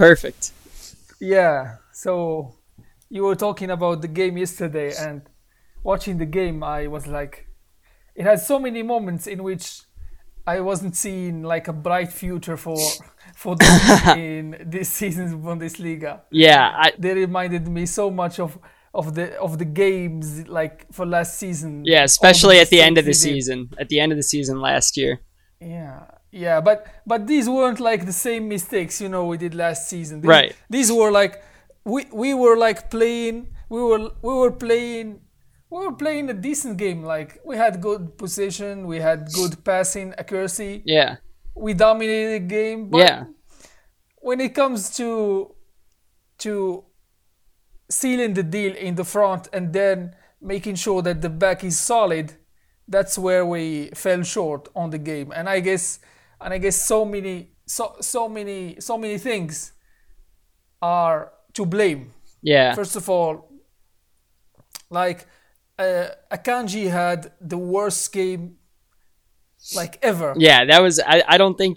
Perfect. Yeah. So you were talking about the game yesterday, and watching the game, I was like, it had so many moments in which I wasn't seeing like a bright future for them in this season's Bundesliga. Yeah, they reminded me so much of the games like for last season. Yeah, especially at the end of the season. At the end of the season last year. Yeah, but these weren't like the same mistakes, you know, we did last season. Right. These were like we were playing a decent game. Like, we had good possession, we had good passing accuracy. Yeah. We dominated the game. But yeah. When it comes to sealing the deal in the front and then making sure that the back is solid, that's where we fell short on the game. And I guess so many things are to blame. Yeah. First of all, like, Akanji had the worst game like ever. Yeah, that was I don't think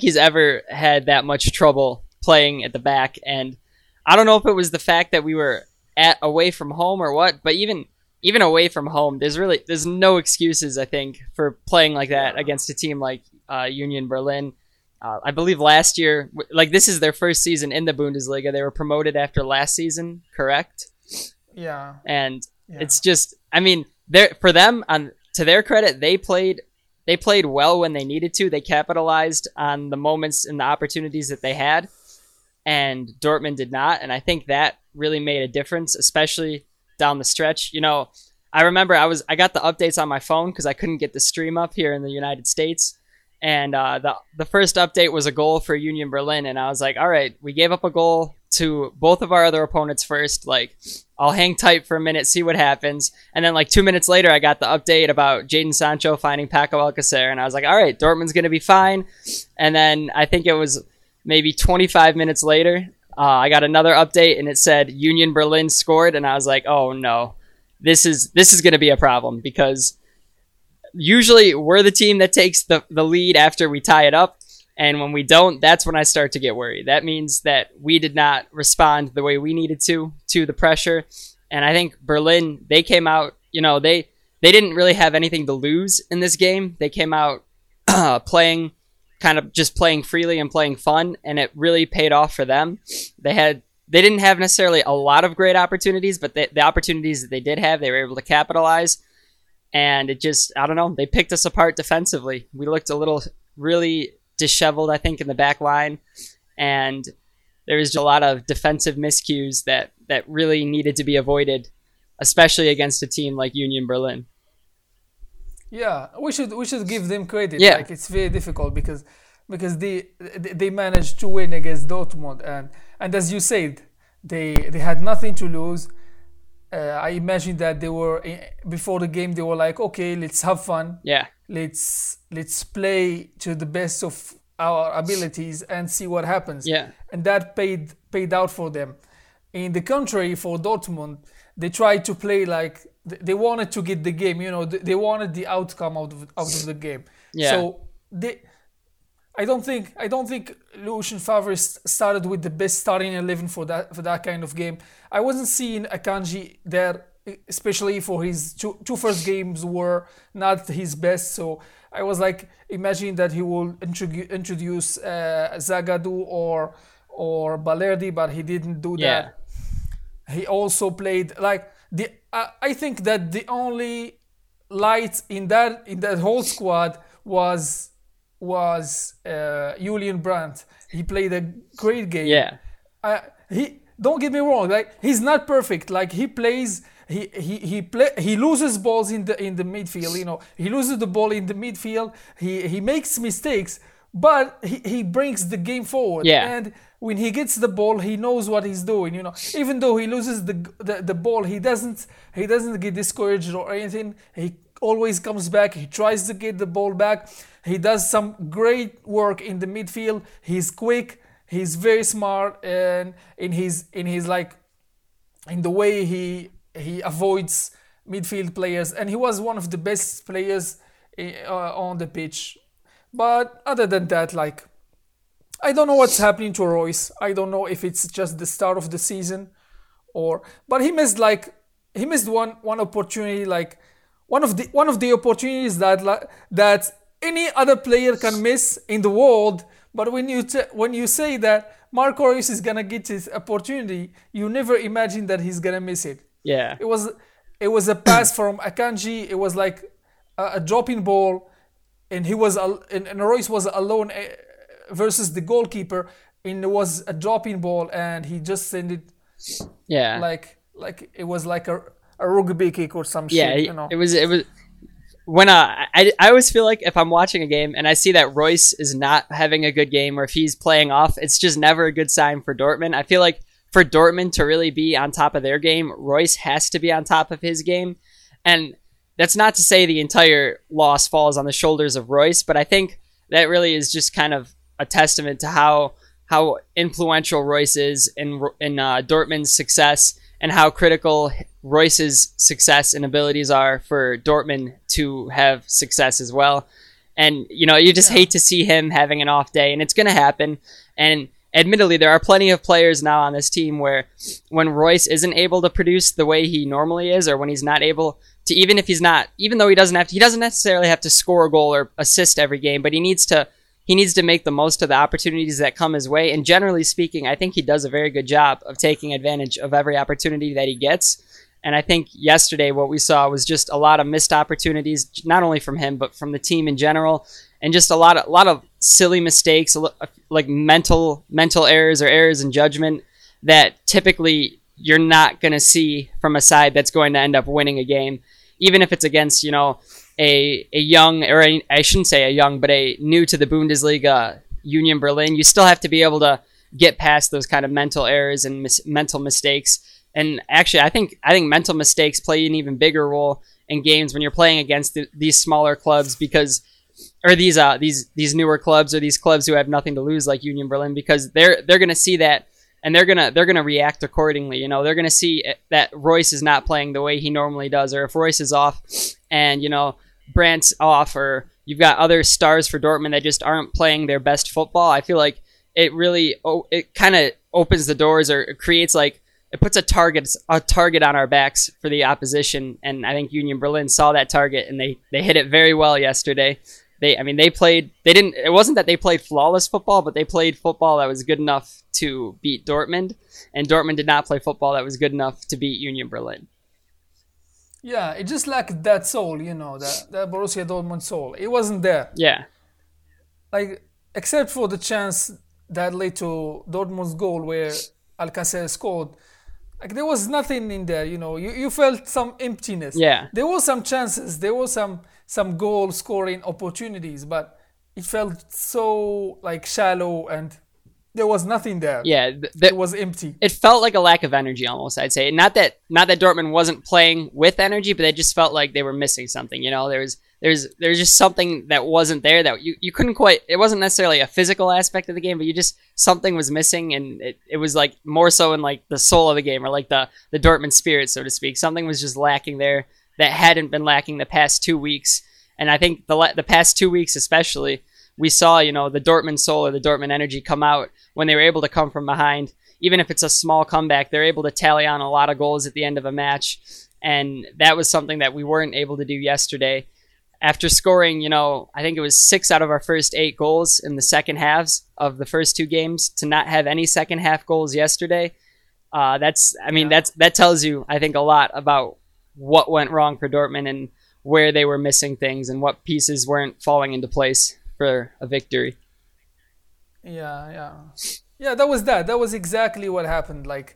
he's ever had that much trouble playing at the back, and I don't know if it was the fact that we were away from home or what, but even away from home, there's no excuses, I think, for playing like that against a team like Union Berlin. I believe last year, like, this is their first season in the Bundesliga. They were promoted after last season, correct? Yeah. And it's just, I mean, for them, to their credit, they played well when they needed to. They capitalized on the moments and the opportunities that they had, and Dortmund did not. And I think that really made a difference, especially down the stretch. You know, I remember I got the updates on my phone because I couldn't get the stream up here in the United States. And the first update was a goal for Union Berlin. And I was like, all right, we gave up a goal to both of our other opponents first. Like, I'll hang tight for a minute, see what happens. And then like 2 minutes later, I got the update about Jadon Sancho finding Paco Alcacer. And I was like, all right, Dortmund's going to be fine. And then I think it was maybe 25 minutes later, I got another update and it said Union Berlin scored. And I was like, oh no, this is going to be a problem, because usually we're the team that takes the lead after we tie it up, and when we don't, that's when I start to get worried. That means that we did not respond the way we needed to the pressure, and I think Berlin, they came out, you know, they didn't really have anything to lose in this game. They came out playing, kind of just playing freely and playing fun, and it really paid off for them. They didn't have necessarily a lot of great opportunities, but the opportunities that they did have, they were able to capitalize. And it just, I don't know, they picked us apart defensively. We looked a little really disheveled, I think, in the back line. And there was a lot of defensive miscues that really needed to be avoided, especially against a team like Union Berlin. Yeah, we should give them credit. Yeah. Like, it's very difficult because they managed to win against Dortmund. And as you said, they had nothing to lose. I imagine that they were, before the game, they were like, okay, let's have fun. Yeah. Let's play to the best of our abilities and see what happens. Yeah. And that paid out for them. In the contrary, for Dortmund, they tried to play like they wanted to get the game. You know, they wanted the outcome out of the game. Yeah. So I don't think Lucien Favre started with the best starting 11 for that kind of game. I wasn't seeing Akanji there, especially for his two first games were not his best. So I was like, imagining that he will introduce Zagadou or Balerdi, but he didn't do that. He also played like I think that the only light in that whole squad was Julian Brandt. He played a great game. Yeah. He don't get me wrong. Like, he's not perfect. Like, he plays. He loses balls in the midfield. You know, he loses the ball in the midfield. He makes mistakes, but he brings the game forward. Yeah. And when he gets the ball, he knows what he's doing. You know, even though he loses the ball, he doesn't get discouraged or anything. He always comes back. He tries to get the ball back. He does some great work in the midfield. He's quick. He's very smart, and in the way he avoids midfield players. And he was one of the best players on the pitch. But other than that, like, I don't know what's happening to Reus. I don't know if it's just the start of the season or... But he missed one opportunity, one of the opportunities that any other player can miss in the world. But when you say that Marco Reus is gonna get his opportunity, you never imagine that he's gonna miss it. Yeah, it was a pass from Akanji. It was like a dropping ball, and Reus was alone versus the goalkeeper, and it was a dropping ball, and he just sent it. Yeah, like it was like a rugby kick or some shit. You know? It was. When I always feel like if I'm watching a game and I see that Reus is not having a good game or if he's playing off, it's just never a good sign for Dortmund. I feel like for Dortmund to really be on top of their game, Reus has to be on top of his game. And that's not to say the entire loss falls on the shoulders of Reus, but I think that really is just kind of a testament to how influential Reus is in Dortmund's success and how critical Reus's success and abilities are for Dortmund to have success as well. And, you know, you just hate to see him having an off day, and it's going to happen. And admittedly, there are plenty of players now on this team where when Reus isn't able to produce the way he normally is, or when he's not able to, even though he doesn't necessarily have to score a goal or assist every game, but he needs to make the most of the opportunities that come his way. And generally speaking, I think he does a very good job of taking advantage of every opportunity that he gets. And I think yesterday what we saw was just a lot of missed opportunities, not only from him, but from the team in general. And just a lot of silly mistakes, like mental errors or errors in judgment that typically you're not going to see from a side that's going to end up winning a game, even if it's against, you know, a new to the Bundesliga Union Berlin. You still have to be able to get past those kind of mental errors and mental mistakes. And actually, I think mental mistakes play an even bigger role in games when you're playing against these smaller clubs, because, or these newer clubs, or these clubs who have nothing to lose like Union Berlin, because they're gonna see that and they're gonna react accordingly. You know, they're gonna see that Reus is not playing the way he normally does, or if Reus is off, and you know, Brandt's off, or you've got other stars for Dortmund that just aren't playing their best football. I feel like it really it kind of opens the doors, or it creates, like, it puts a target on our backs for the opposition. And I think Union Berlin saw that target, and they hit it very well yesterday. It wasn't that they played flawless football, but they played football that was good enough to beat Dortmund, and Dortmund did not play football that was good enough to beat Union Berlin. Yeah, it just lacked that soul, you know, that Borussia Dortmund soul. It wasn't there. Yeah. Like, except for the chance that led to Dortmund's goal where Alcacer scored, like, there was nothing in there, you know. You felt some emptiness. Yeah. There were some chances. There were some goal-scoring opportunities, but it felt so, like, shallow, and there was nothing there. Yeah, it was empty. It felt like a lack of energy, almost. I'd say not that Dortmund wasn't playing with energy, but it just felt like they were missing something. You know, there's just something that wasn't there, that you couldn't quite. It wasn't necessarily a physical aspect of the game, but something was missing, and it was like more so in like the soul of the game, or like the Dortmund spirit, so to speak. Something was just lacking there that hadn't been lacking the past 2 weeks, and I think the past 2 weeks especially. We saw, you know, the Dortmund soul or the Dortmund energy come out when they were able to come from behind. Even if it's a small comeback, they're able to tally on a lot of goals at the end of a match. And that was something that we weren't able to do yesterday. After scoring, you know, I think it was 6 out of our first 8 goals in the second halves of the first 2 games, to not have any second half goals yesterday. That tells you, I think, a lot about what went wrong for Dortmund and where they were missing things and what pieces weren't falling into place for a victory. Yeah, that was exactly what happened. Like,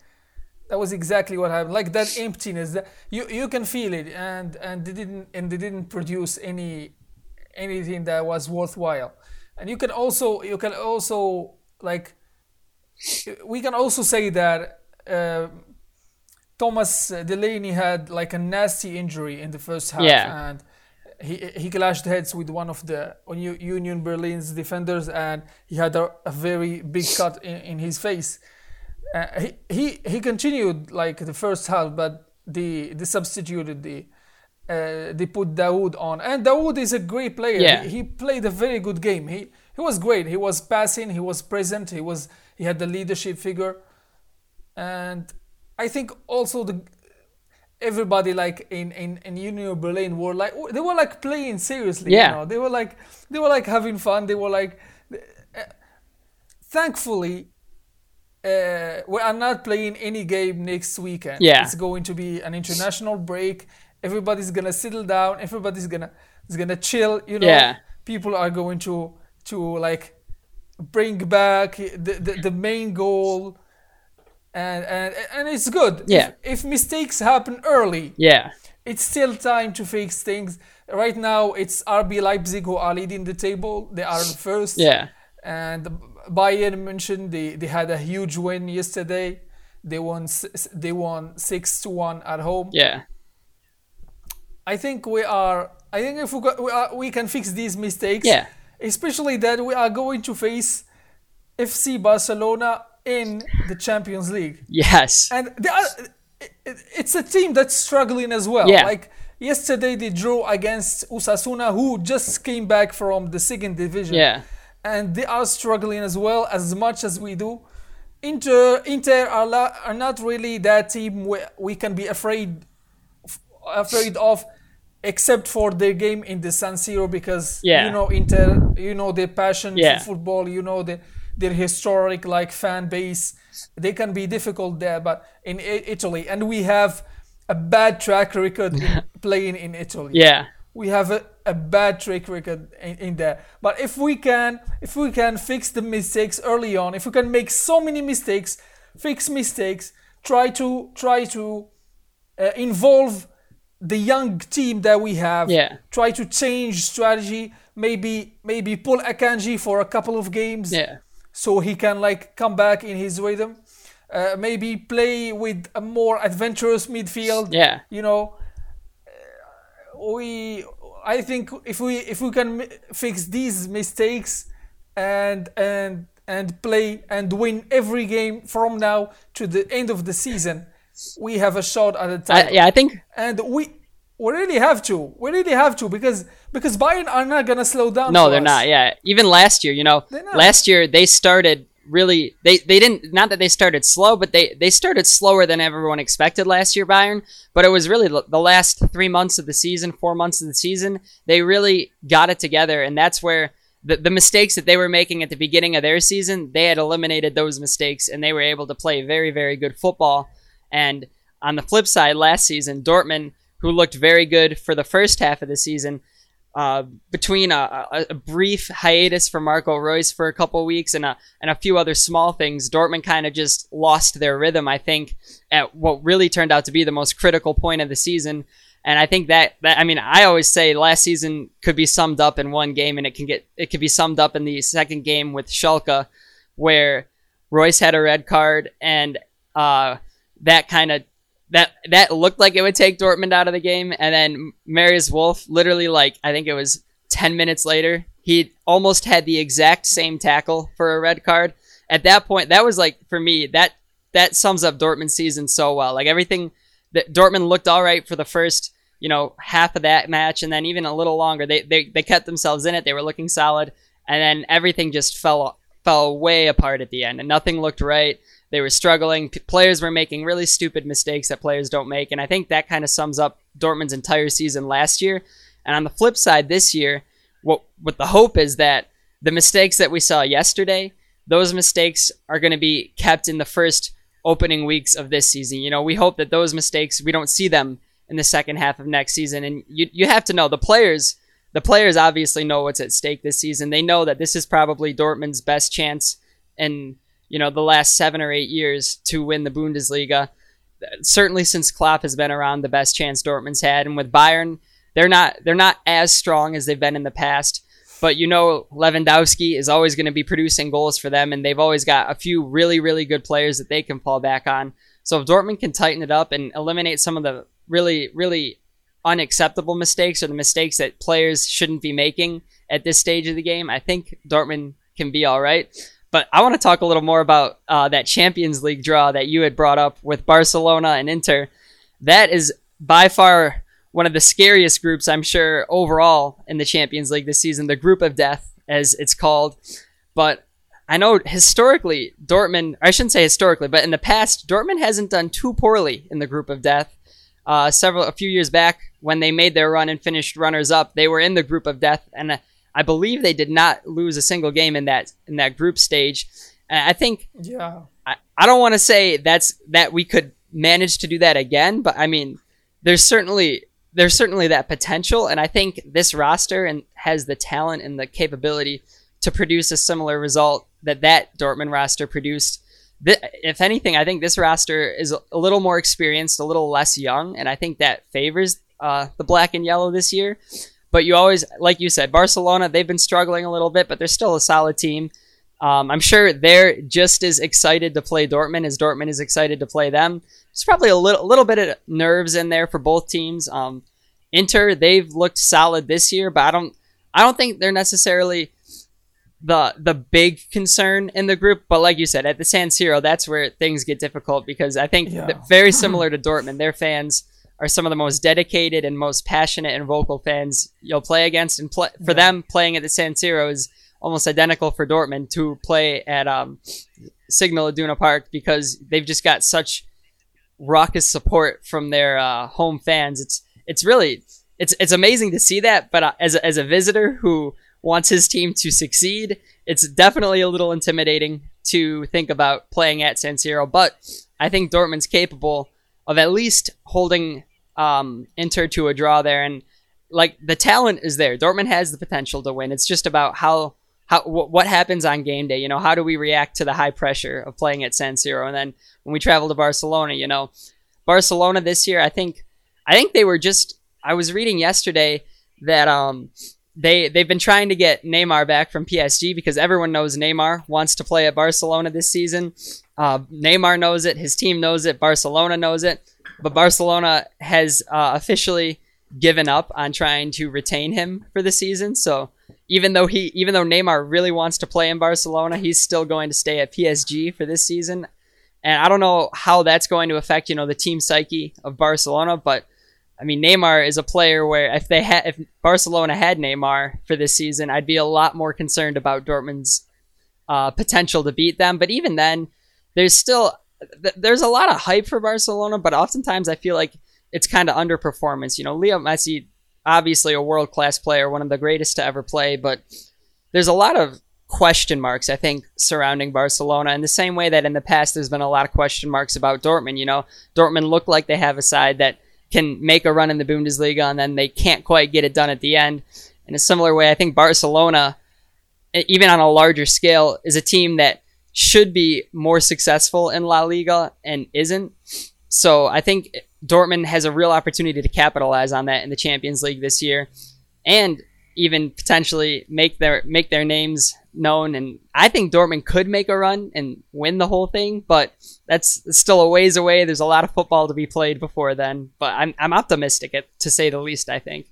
that was exactly what happened. Like, that emptiness that you can feel it, and they didn't produce anything that was worthwhile. And you can also like, we can also say that Thomas Delaney had like a nasty injury in the first half. Yeah. And he clashed heads with one of the Union Berlin's defenders, and he had a very big cut in his face. He continued like the first half, but they substituted they put Daoud on, and Daoud is a great player. Yeah. He played a very good game. He He was great. He was passing. He was present. He had the leadership figure. And I think also everybody like in Union Berlin were like, they were like playing seriously. Yeah. You know? They were like having fun. They were like, thankfully, we are not playing any game next weekend. Yeah. It's going to be an international break. Everybody's going to settle down. Everybody's going to chill. You know, yeah. People are going to like bring back the main goal. And it's good. Yeah. If mistakes happen early, yeah, it's still time to fix things. Right now, it's RB Leipzig who are leading the table. They are first. Yeah. And Bayern mentioned they had a huge win yesterday. They won 6-1 at home. Yeah. I think if we can fix these mistakes. Yeah. Especially that we are going to face FC Barcelona in the Champions League. Yes. And it's a team that's struggling as well. Yeah. Like yesterday they drew against Usasuna, who just came back from the second division. Yeah. And they are struggling as well, as much as we do. Inter are not really that team we can be afraid of, except for their game in the San Siro, because you know Inter, you know their passion for football, you know their historic like fan base. They can be difficult there, but in Italy, and we have a bad track record in playing in Italy. Yeah. We have a bad track record in there. But if we can fix the mistakes early on, if we can make so many mistakes, fix mistakes, try to involve the young team that we have, try to change strategy, maybe pull Akanji for a couple of games, so he can like come back in his rhythm, maybe play with a more adventurous midfield, you know. I think if we can fix these mistakes and play and win every game from now to the end of the season, we have a shot at a title. I think, and we really have to. We really have to, because Bayern are not gonna slow down. No, they're not. Yeah, even last year, you know, last year they started really. They didn't. Not that they started slow, but they started slower than everyone expected last year, Bayern. But it was really the last 3 months of the season, 4 months of the season, they really got it together. And that's where the mistakes that they were making at the beginning of their season, they had eliminated those mistakes and they were able to play very, very good football. And on the flip side, last season, Dortmund, who looked very good for the first half of the season, between a brief hiatus for Marco Reus for a couple weeks and a few other small things, Dortmund kind of just lost their rhythm, I think, at what really turned out to be the most critical point of the season. And I think that I mean, I always say last season could be summed up in one game, and it could be summed up in the second game with Schalke, where Reus had a red card, and that looked like it would take Dortmund out of the game. And then Marius Wolf, literally, like, I think it was 10 minutes later, he almost had the exact same tackle for a red card. At that point, that was like, for me, that sums up Dortmund's season so well. Like, everything that Dortmund looked all right for the first, you know, half of that match, and then even a little longer, they kept themselves in it. They were looking solid, and then everything just fell way apart at the end, and nothing looked right. They were struggling. Players were making really stupid mistakes that players don't make. And I think that kind of sums up Dortmund's entire season last year. And on the flip side this year, what the hope is that the mistakes that we saw yesterday, those mistakes are going to be kept in the first opening weeks of this season. You know, we hope that those mistakes, we don't see them in the second half of next season. And you have to know, the players obviously know what's at stake this season. They know that this is probably Dortmund's best chance in, you know, the last 7 or 8 years to win the Bundesliga. Certainly since Klopp has been around, the best chance Dortmund's had. And with Bayern, they're not as strong as they've been in the past. But, you know, Lewandowski is always going to be producing goals for them, and they've always got a few really, really good players that they can fall back on. So if Dortmund can tighten it up and eliminate some of the really, really unacceptable mistakes, or the mistakes that players shouldn't be making at this stage of the game, I think Dortmund can be all right. But I want to talk a little more about that Champions League draw that you had brought up with Barcelona and Inter. That is by far one of the scariest groups, I'm sure, overall in the Champions League this season, the group of death. as it's called. But I know historically, Dortmund, I shouldn't say historically, but in the past, Dortmund hasn't done too poorly in the group of death. A few years back, when they made their run and finished runners-up, they were in the group of death, and I believe they did not lose a single game in that group stage. And I think, yeah, I don't want to say that we could manage to do that again, but I mean, there's certainly that potential, and I think this roster and has the talent and the capability to produce a similar result that Dortmund roster produced. If anything, I think this roster is a little more experienced, a little less young, and I think that favors the black and yellow this year. But you always, like you said, Barcelona, they've been struggling a little bit, but they're still a solid team. I'm sure they're just as excited to play Dortmund as Dortmund is excited to play them. There's probably a little bit of nerves in there for both teams. Inter, they've looked solid this year, but I don't think they're necessarily the big concern in the group. But like you said, at the San Siro, that's where things get difficult, because I think very similar to Dortmund, their fans are some of the most dedicated and most passionate and vocal fans you'll play against. And for them, playing at the San Siro is almost identical for Dortmund to play at Signal Iduna Park, because they've just got such raucous support from their home fans. It's really amazing to see that. But as a visitor who wants his team to succeed, it's definitely a little intimidating to think about playing at San Siro. But I think Dortmund's capable of at least holding Inter to a draw there, and like the talent is there. Dortmund has the potential to win. It's just about what happens on game day. You know, how do we react to the high pressure of playing at San Siro? And then when we travel to Barcelona, you know, Barcelona this year, I think they were just. I was reading yesterday that they've been trying to get Neymar back from PSG, because everyone knows Neymar wants to play at Barcelona this season. Neymar knows it. His team knows it. Barcelona knows it. But Barcelona has officially given up on trying to retain him for the season. So even though Neymar really wants to play in Barcelona, he's still going to stay at PSG for this season. And I don't know how that's going to affect, you know, the team psyche of Barcelona, but I mean, Neymar is a player where if Barcelona had Neymar for this season, I'd be a lot more concerned about Dortmund's potential to beat them. But even then, there's a lot of hype for Barcelona, but oftentimes I feel like it's kind of underperformance. You know, Leo Messi, obviously a world-class player, one of the greatest to ever play, but there's a lot of question marks, I think, surrounding Barcelona, in the same way that in the past there's been a lot of question marks about Dortmund. You know, Dortmund look like they have a side that can make a run in the Bundesliga, and then they can't quite get it done at the end. In a similar way, I think Barcelona, even on a larger scale, is a team that should be more successful in La Liga and isn't. So I think Dortmund has a real opportunity to capitalize on that in the Champions League this year, and even potentially make their names known. And I think Dortmund could make a run and win the whole thing, but that's still a ways away. There's a lot of football to be played before then, but I'm optimistic, to say the least, I think.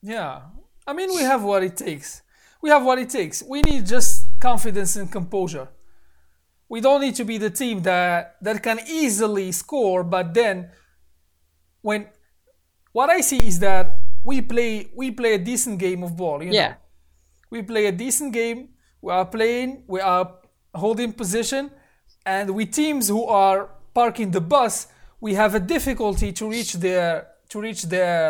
Yeah. I mean, we have what it takes. We need just confidence and composure. We don't need to be the team that can easily score, but then when what I see is that we play a decent game of ball, you know. We play a decent game, we are holding position, and with teams who are parking the bus, we have a difficulty to reach their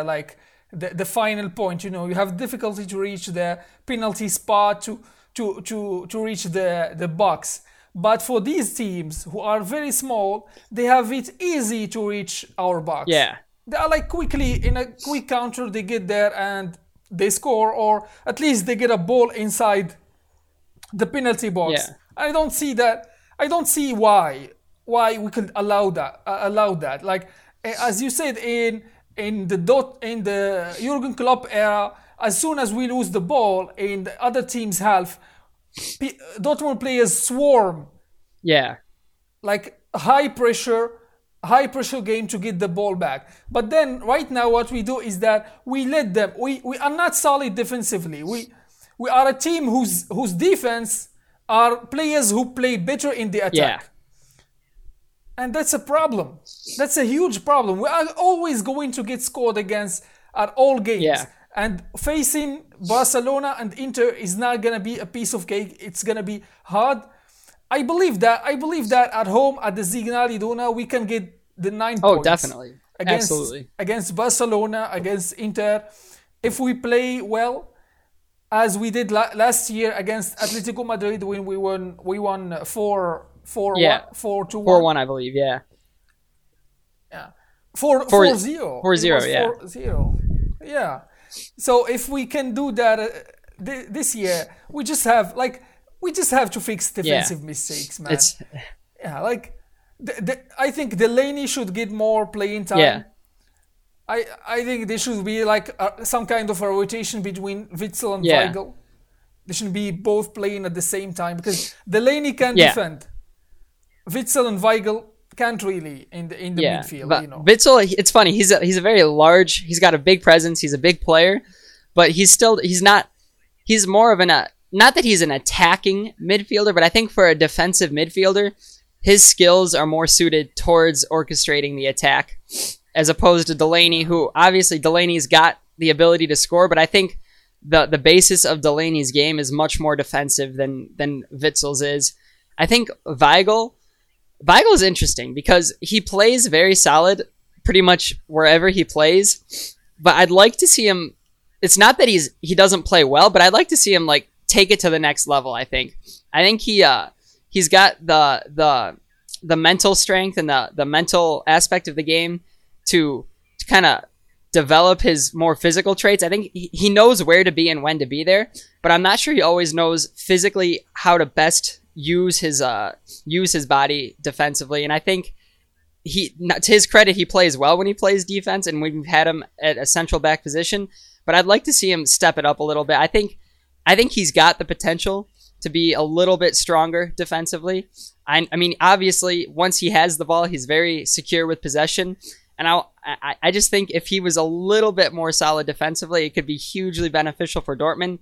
like the final point, you know. You have difficulty to reach the penalty spot, to reach the box. But for these teams who are very small, they have it easy to reach our box. Yeah. They are like quickly, in a quick counter, they get there and they score, or at least they get a ball inside the penalty box. Yeah. I don't see that. I don't see why we could allow that. Like, as you said, in the Jurgen Klopp era, as soon as we lose the ball in the other team's half, Dortmund players swarm. Yeah. Like high pressure game to get the ball back. But then right now what we do is that we let them. We are not solid defensively. We are a team whose defense are players who play better in the attack. Yeah. And that's a problem. That's a huge problem. We are always going to get scored against at all games. Yeah. And facing Barcelona and Inter is not going to be a piece of cake. It's going to be hard. I believe that. I believe that at home at the Signal Iduna, we can get the 9 points. Oh, definitely. Against Barcelona, against Inter. If we play well, as we did last year against Atletico Madrid when we won 4-1, I believe, yeah. Yeah. 4-0. Yeah. So if we can do that this year, we just have to fix defensive mistakes, man. I think Delaney should get more playing time. Yeah. I think there should be some kind of a rotation between Witzel and Weigl. They should be both playing at the same time because Delaney can defend. Witzel and Weigl can't really in the midfield. But Witzel, it's funny. He's a very large. He's got a big presence. He's a big player, but he's more of not that he's an attacking midfielder, but I think for a defensive midfielder, his skills are more suited towards orchestrating the attack, as opposed to Delaney, who obviously Delaney's got the ability to score, but I think the basis of Delaney's game is much more defensive than Witzel's is. I think Weigl is interesting because he plays very solid pretty much wherever he plays, but I'd like to see him. It's not that he doesn't play well, but I'd like to see him take it to the next level. I think he's got the mental strength and the mental aspect of the game to kind of develop his more physical traits. I think he knows where to be and when to be there, but I'm not sure he always knows physically how to best use his body defensively. And I think to his credit, he plays well when he plays defense, and we've had him at a central back position, but I'd like to see him step it up a little bit. I think he's got the potential to be a little bit stronger defensively. I mean, obviously, once he has the ball, he's very secure with possession. And I just think if he was a little bit more solid defensively, it could be hugely beneficial for Dortmund.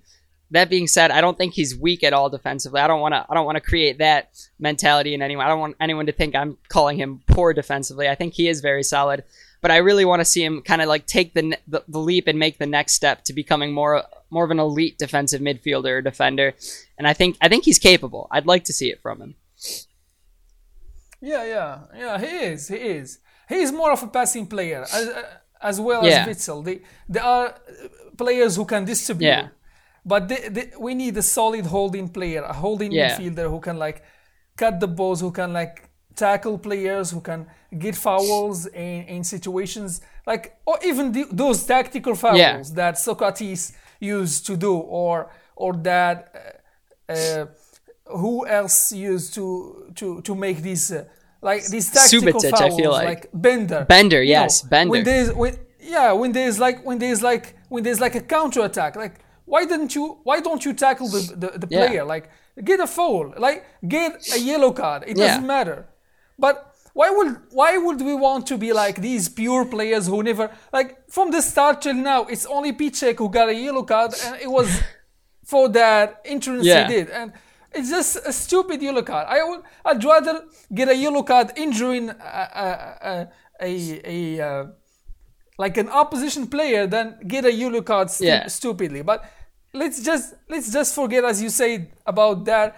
That being said, I don't think he's weak at all defensively. I don't want to create that mentality in anyone. I don't want anyone to think I'm calling him poor defensively. I think he is very solid, but I really want to see him kind of take the leap and make the next step to becoming more of an elite defensive midfielder or defender. And I think he's capable. I'd like to see it from him. Yeah. He is. He is more of a passing player as well as Witzel. They are players who can distribute, but we need a solid holding player, a holding midfielder who can cut the balls, who can tackle players, who can get fouls in situations or even those tactical fouls that Sokrates used to do, or that who else used to make these. These tactical Subotic, fouls, I feel like Bender. Bender, yes, Bender. When there's a counter attack, why don't you tackle the player? Yeah. Get a foul, get a yellow card. It doesn't matter. But why would we want to be like these pure players who never from the start till now? It's only Piszczek who got a yellow card, and it was for that entrance he did. And it's just a stupid yellow card. I'd rather get a yellow card injuring an opposition player than get a yellow card stupidly. But let's just forget, as you said, about that.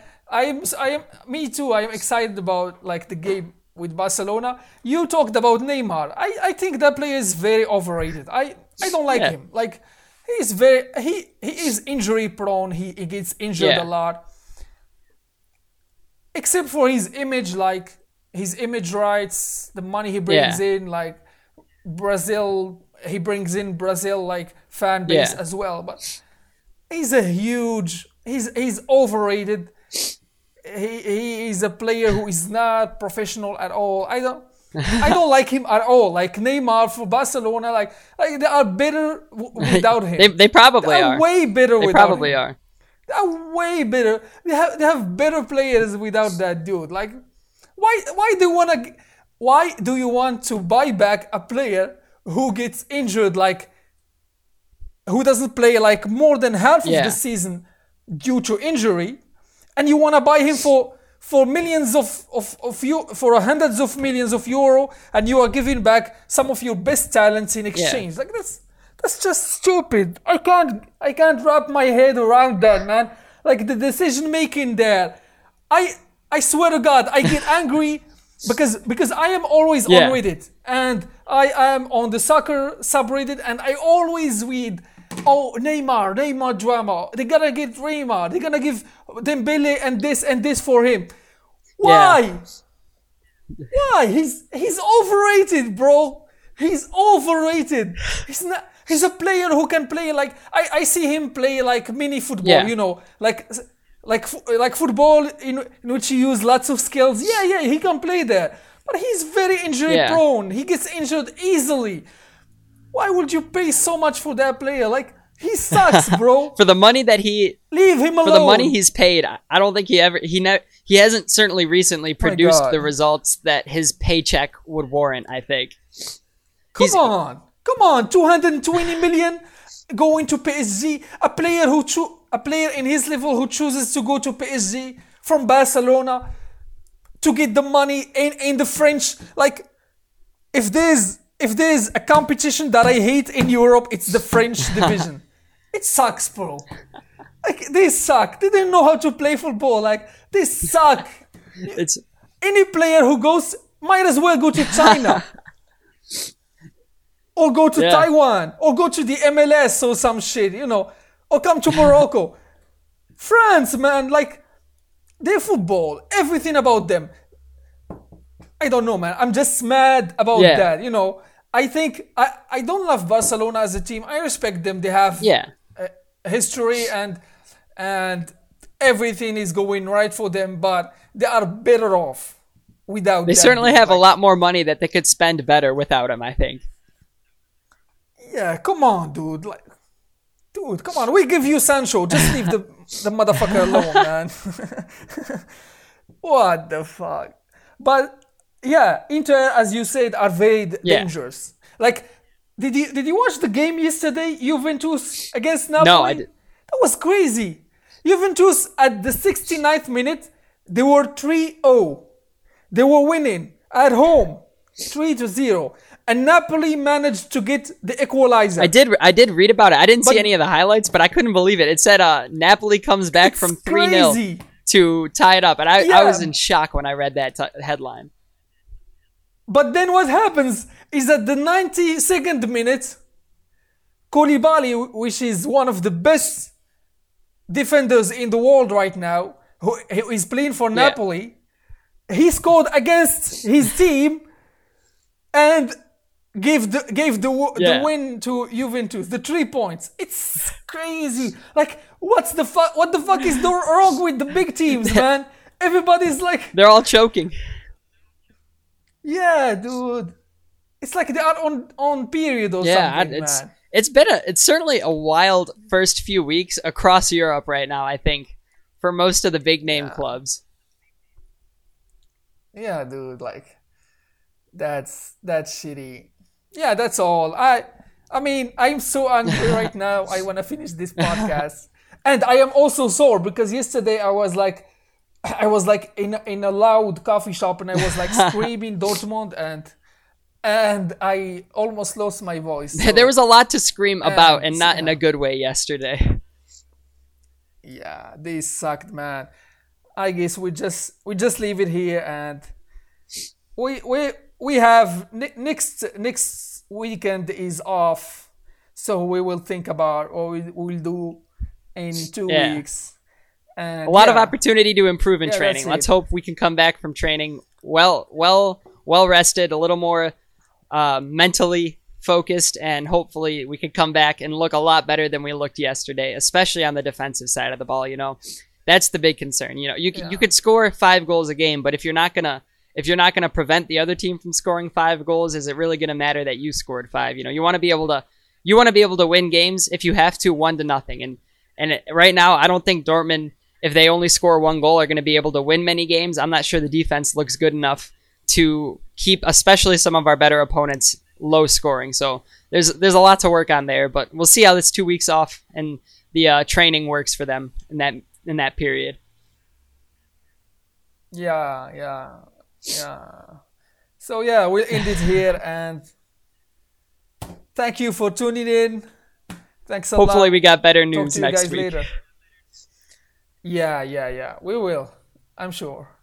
Me too. I am excited about the game with Barcelona. You talked about Neymar. I think that player is very overrated. I don't like him. He is injury prone. He gets injured a lot. Except for his image, his image rights, the money he brings in, Brazil, he brings in Brazil, fan base as well. But he's overrated. He is a player who is not professional at all. I don't like him at all. Neymar for Barcelona, they are better without him. They probably are. They are way better without him. They probably are. Are way better. They have better players without that dude. Why do you want to buy back a player who gets injured, who doesn't play more than half of the season due to injury, and you want to buy him for millions of you, for hundreds of millions of euro, and you are giving back some of your best talents in exchange? That's That's just stupid. I can't wrap my head around that, man. Like, the decision making there, I swear to God, I get angry because I am always on Reddit, and I am on the soccer subreddit, and I always read, oh, Neymar drama. They gotta get Neymar. They're gonna give Dembele and this for him. Why? Yeah. Why? He's overrated, bro. He's overrated. He's a player who can play like, I see him play like mini football, you know, like football in which you use lots of skills. Yeah, he can play there, but he's very injury prone. He gets injured easily. Why would you pay so much for that player? Like, he sucks, bro. For the money that he... Leave him alone. For the money he's paid, I don't think he ever... He hasn't certainly recently produced the results that his paycheck would warrant, I think. Come on. 220 million going to PSG. A player in his level who chooses to go to PSG from Barcelona to get the money in the French. Like, if there's a competition that I hate in Europe, it's the French division. It sucks, bro. Like, they suck. They didn't know how to play football. Like, they suck. It's... Any player who goes might as well go to China or go to Taiwan or go to the MLS or some shit, you know, or come to Morocco. France, man, like, their football, everything about them. I don't know, man. I'm just mad about that, you know. I think I don't love Barcelona as a team. I respect them. They have history and everything is going right for them, but they are better off without them. They certainly have a lot more money that they could spend better without him, I think. Yeah, come on, dude. Like, dude, come on. We give you Sancho. Just leave the motherfucker alone, man. What the fuck? But Inter, as you said, are very dangerous. Like, did you watch the game yesterday, Juventus against Napoli? No, I did. That was crazy. Juventus, at the 69th minute, they were 3-0. They were winning at home, 3-0. And Napoli managed to get the equalizer. I did read about it. I didn't see any of the highlights, but I couldn't believe it. It said Napoli comes back from 3-0 to tie it up. And I was in shock when I read that headline. But then what happens is that the 92nd minute, Koulibaly, which is one of the best defenders in the world right now, who is playing for Napoli, he scored against his team and gave the win to Juventus, the 3 points. It's crazy. Like, what the fuck is wrong with the big teams, man? Everybody's like... They're all choking. Yeah, dude. It's like they are on period or something, man. It's certainly a wild first few weeks across Europe right now, I think, for most of the big name clubs. Yeah, dude, like, that's shitty. Yeah, that's all. I mean, I'm so angry right now. I want to finish this podcast. And I am also sore because yesterday I was like in a loud coffee shop and I was like screaming Dortmund and I almost lost my voice. So. There was a lot to scream about and not in a good way yesterday. Yeah, they sucked, man. I guess we just leave it here and we have next weekend is off, so we will think about what we will do in 2 weeks. And a lot of opportunity to improve in training. Let's hope we can come back from training well rested, a little more mentally focused, and hopefully we can come back and look a lot better than we looked yesterday, especially on the defensive side of the ball. You know, that's the big concern. You know, you could score 5 goals a game, but if you're not gonna prevent the other team from scoring 5 goals, is it really gonna matter that you scored 5? You know, you want to be able to win games if you have to 1-0, and right now I don't think Dortmund, if they only score 1 goal, are going to be able to win many games. I'm not sure the defense looks good enough to keep, especially some of our better opponents, low scoring. So there's a lot to work on there, but we'll see how this 2 weeks off and the training works for them in that period. So we'll end it here and Thank you for tuning in. Thanks a lot. Hopefully we got better news next week. Later. Yeah. We will. I'm sure.